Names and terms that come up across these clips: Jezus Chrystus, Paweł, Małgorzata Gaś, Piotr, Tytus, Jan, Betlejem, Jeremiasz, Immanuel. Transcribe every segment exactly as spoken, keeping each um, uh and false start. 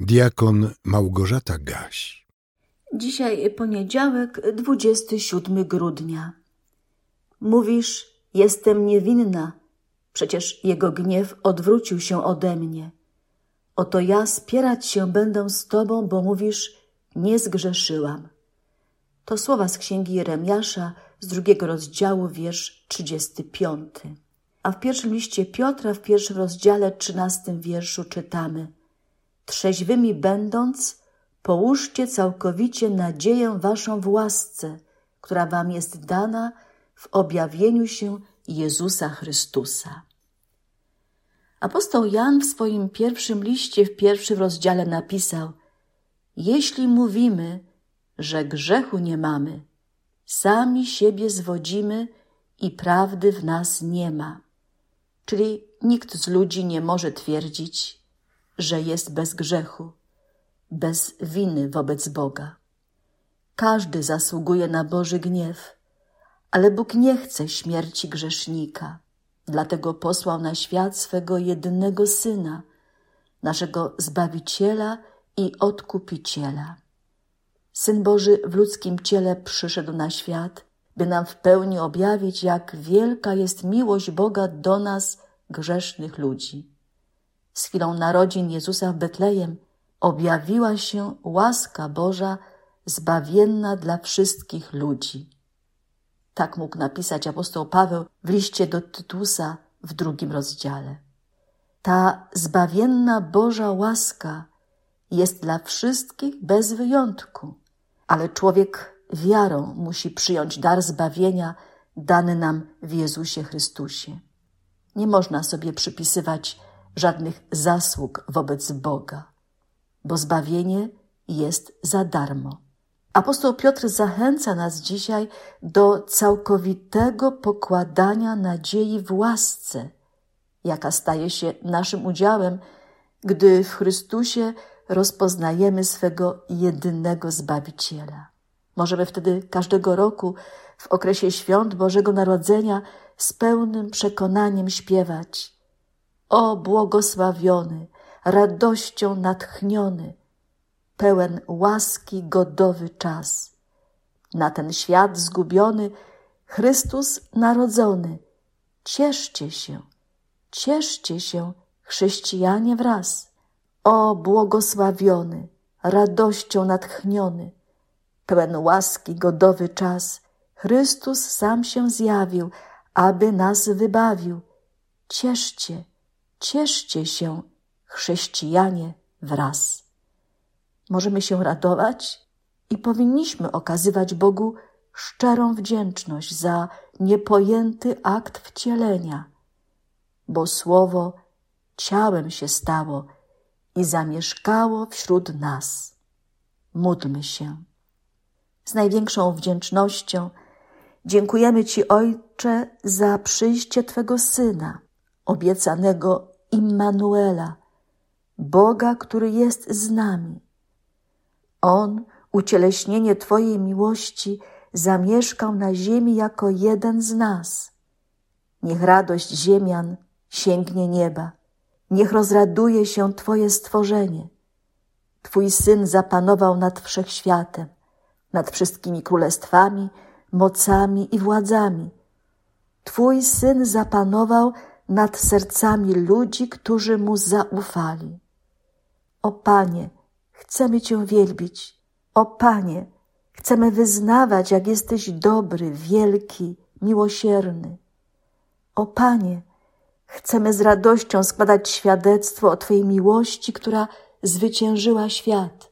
Diakon Małgorzata Gaś. Dzisiaj poniedziałek, dwudziestego siódmego grudnia. Mówisz, jestem niewinna, przecież jego gniew odwrócił się ode mnie. Oto ja spierać się będę z tobą, bo mówisz, nie zgrzeszyłam. To słowa z księgi Jeremiasza, z drugiego rozdziału, wiersz trzydziesty piąty. A w pierwszym liście Piotra, w pierwszym rozdziale, trzynastym wierszu czytamy: Trzeźwymi będąc, połóżcie całkowicie nadzieję waszą w łasce, która wam jest dana w objawieniu się Jezusa Chrystusa. Apostoł Jan w swoim pierwszym liście, w pierwszym rozdziale napisał: Jeśli mówimy, że grzechu nie mamy, sami siebie zwodzimy i prawdy w nas nie ma. Czyli nikt z ludzi nie może twierdzić, że jest bez grzechu, bez winy wobec Boga. Każdy zasługuje na Boży gniew, ale Bóg nie chce śmierci grzesznika. Dlatego posłał na świat swego jedynego Syna, naszego Zbawiciela i Odkupiciela. Syn Boży w ludzkim ciele przyszedł na świat, by nam w pełni objawić, jak wielka jest miłość Boga do nas, grzesznych ludzi. Z chwilą narodzin Jezusa w Betlejem objawiła się łaska Boża zbawienna dla wszystkich ludzi. Tak mógł napisać apostoł Paweł w liście do Tytusa w drugim rozdziale. Ta zbawienna Boża łaska jest dla wszystkich bez wyjątku, ale człowiek wiarą musi przyjąć dar zbawienia dany nam w Jezusie Chrystusie. Nie można sobie przypisywać żadnych zasług wobec Boga, bo zbawienie jest za darmo. Apostoł Piotr zachęca nas dzisiaj do całkowitego pokładania nadziei w łasce, jaka staje się naszym udziałem, gdy w Chrystusie rozpoznajemy swego jedynego Zbawiciela. Możemy wtedy każdego roku w okresie świąt Bożego Narodzenia z pełnym przekonaniem śpiewać: O błogosławiony, radością natchniony, pełen łaski godowy czas. Na ten świat zgubiony, Chrystus narodzony. Cieszcie się, cieszcie się, chrześcijanie wraz. O błogosławiony, radością natchniony, pełen łaski godowy czas. Chrystus sam się zjawił, aby nas wybawił. Cieszcie, cieszcie się, chrześcijanie wraz. Możemy się radować i powinniśmy okazywać Bogu szczerą wdzięczność za niepojęty akt wcielenia, bo Słowo ciałem się stało i zamieszkało wśród nas. Módlmy się. Z największą wdzięcznością dziękujemy Ci, Ojcze, za przyjście Twego Syna, obiecanego Immanuela, Boga, który jest z nami. On, ucieleśnienie Twojej miłości, zamieszkał na ziemi jako jeden z nas. Niech radość ziemian sięgnie nieba. Niech rozraduje się Twoje stworzenie. Twój Syn zapanował nad wszechświatem, nad wszystkimi królestwami, mocami i władzami. Twój Syn zapanował nad sercami ludzi, którzy Mu zaufali. O Panie, chcemy Cię wielbić. O Panie, chcemy wyznawać, jak jesteś dobry, wielki, miłosierny. O Panie, chcemy z radością składać świadectwo o Twojej miłości, która zwyciężyła świat.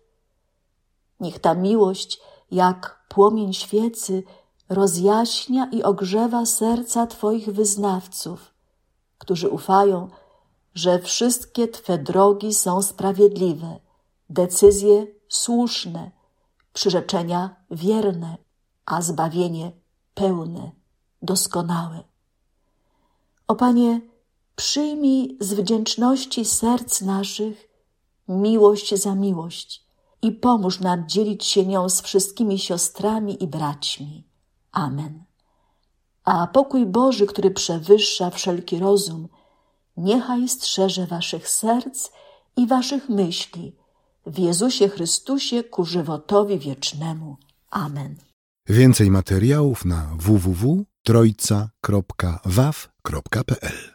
Niech ta miłość, jak płomień świecy, rozjaśnia i ogrzewa serca Twoich wyznawców, którzy ufają, że wszystkie Twe drogi są sprawiedliwe, decyzje słuszne, przyrzeczenia wierne, a zbawienie pełne, doskonałe. O Panie, przyjmij z wdzięczności serc naszych miłość za miłość i pomóż nam dzielić się nią z wszystkimi siostrami i braćmi. Amen. A pokój Boży, który przewyższa wszelki rozum, niechaj strzeże waszych serc i waszych myśli w Jezusie Chrystusie ku żywotowi wiecznemu. Amen. Więcej materiałów na w w w kropka trojca kropka waw kropka p l.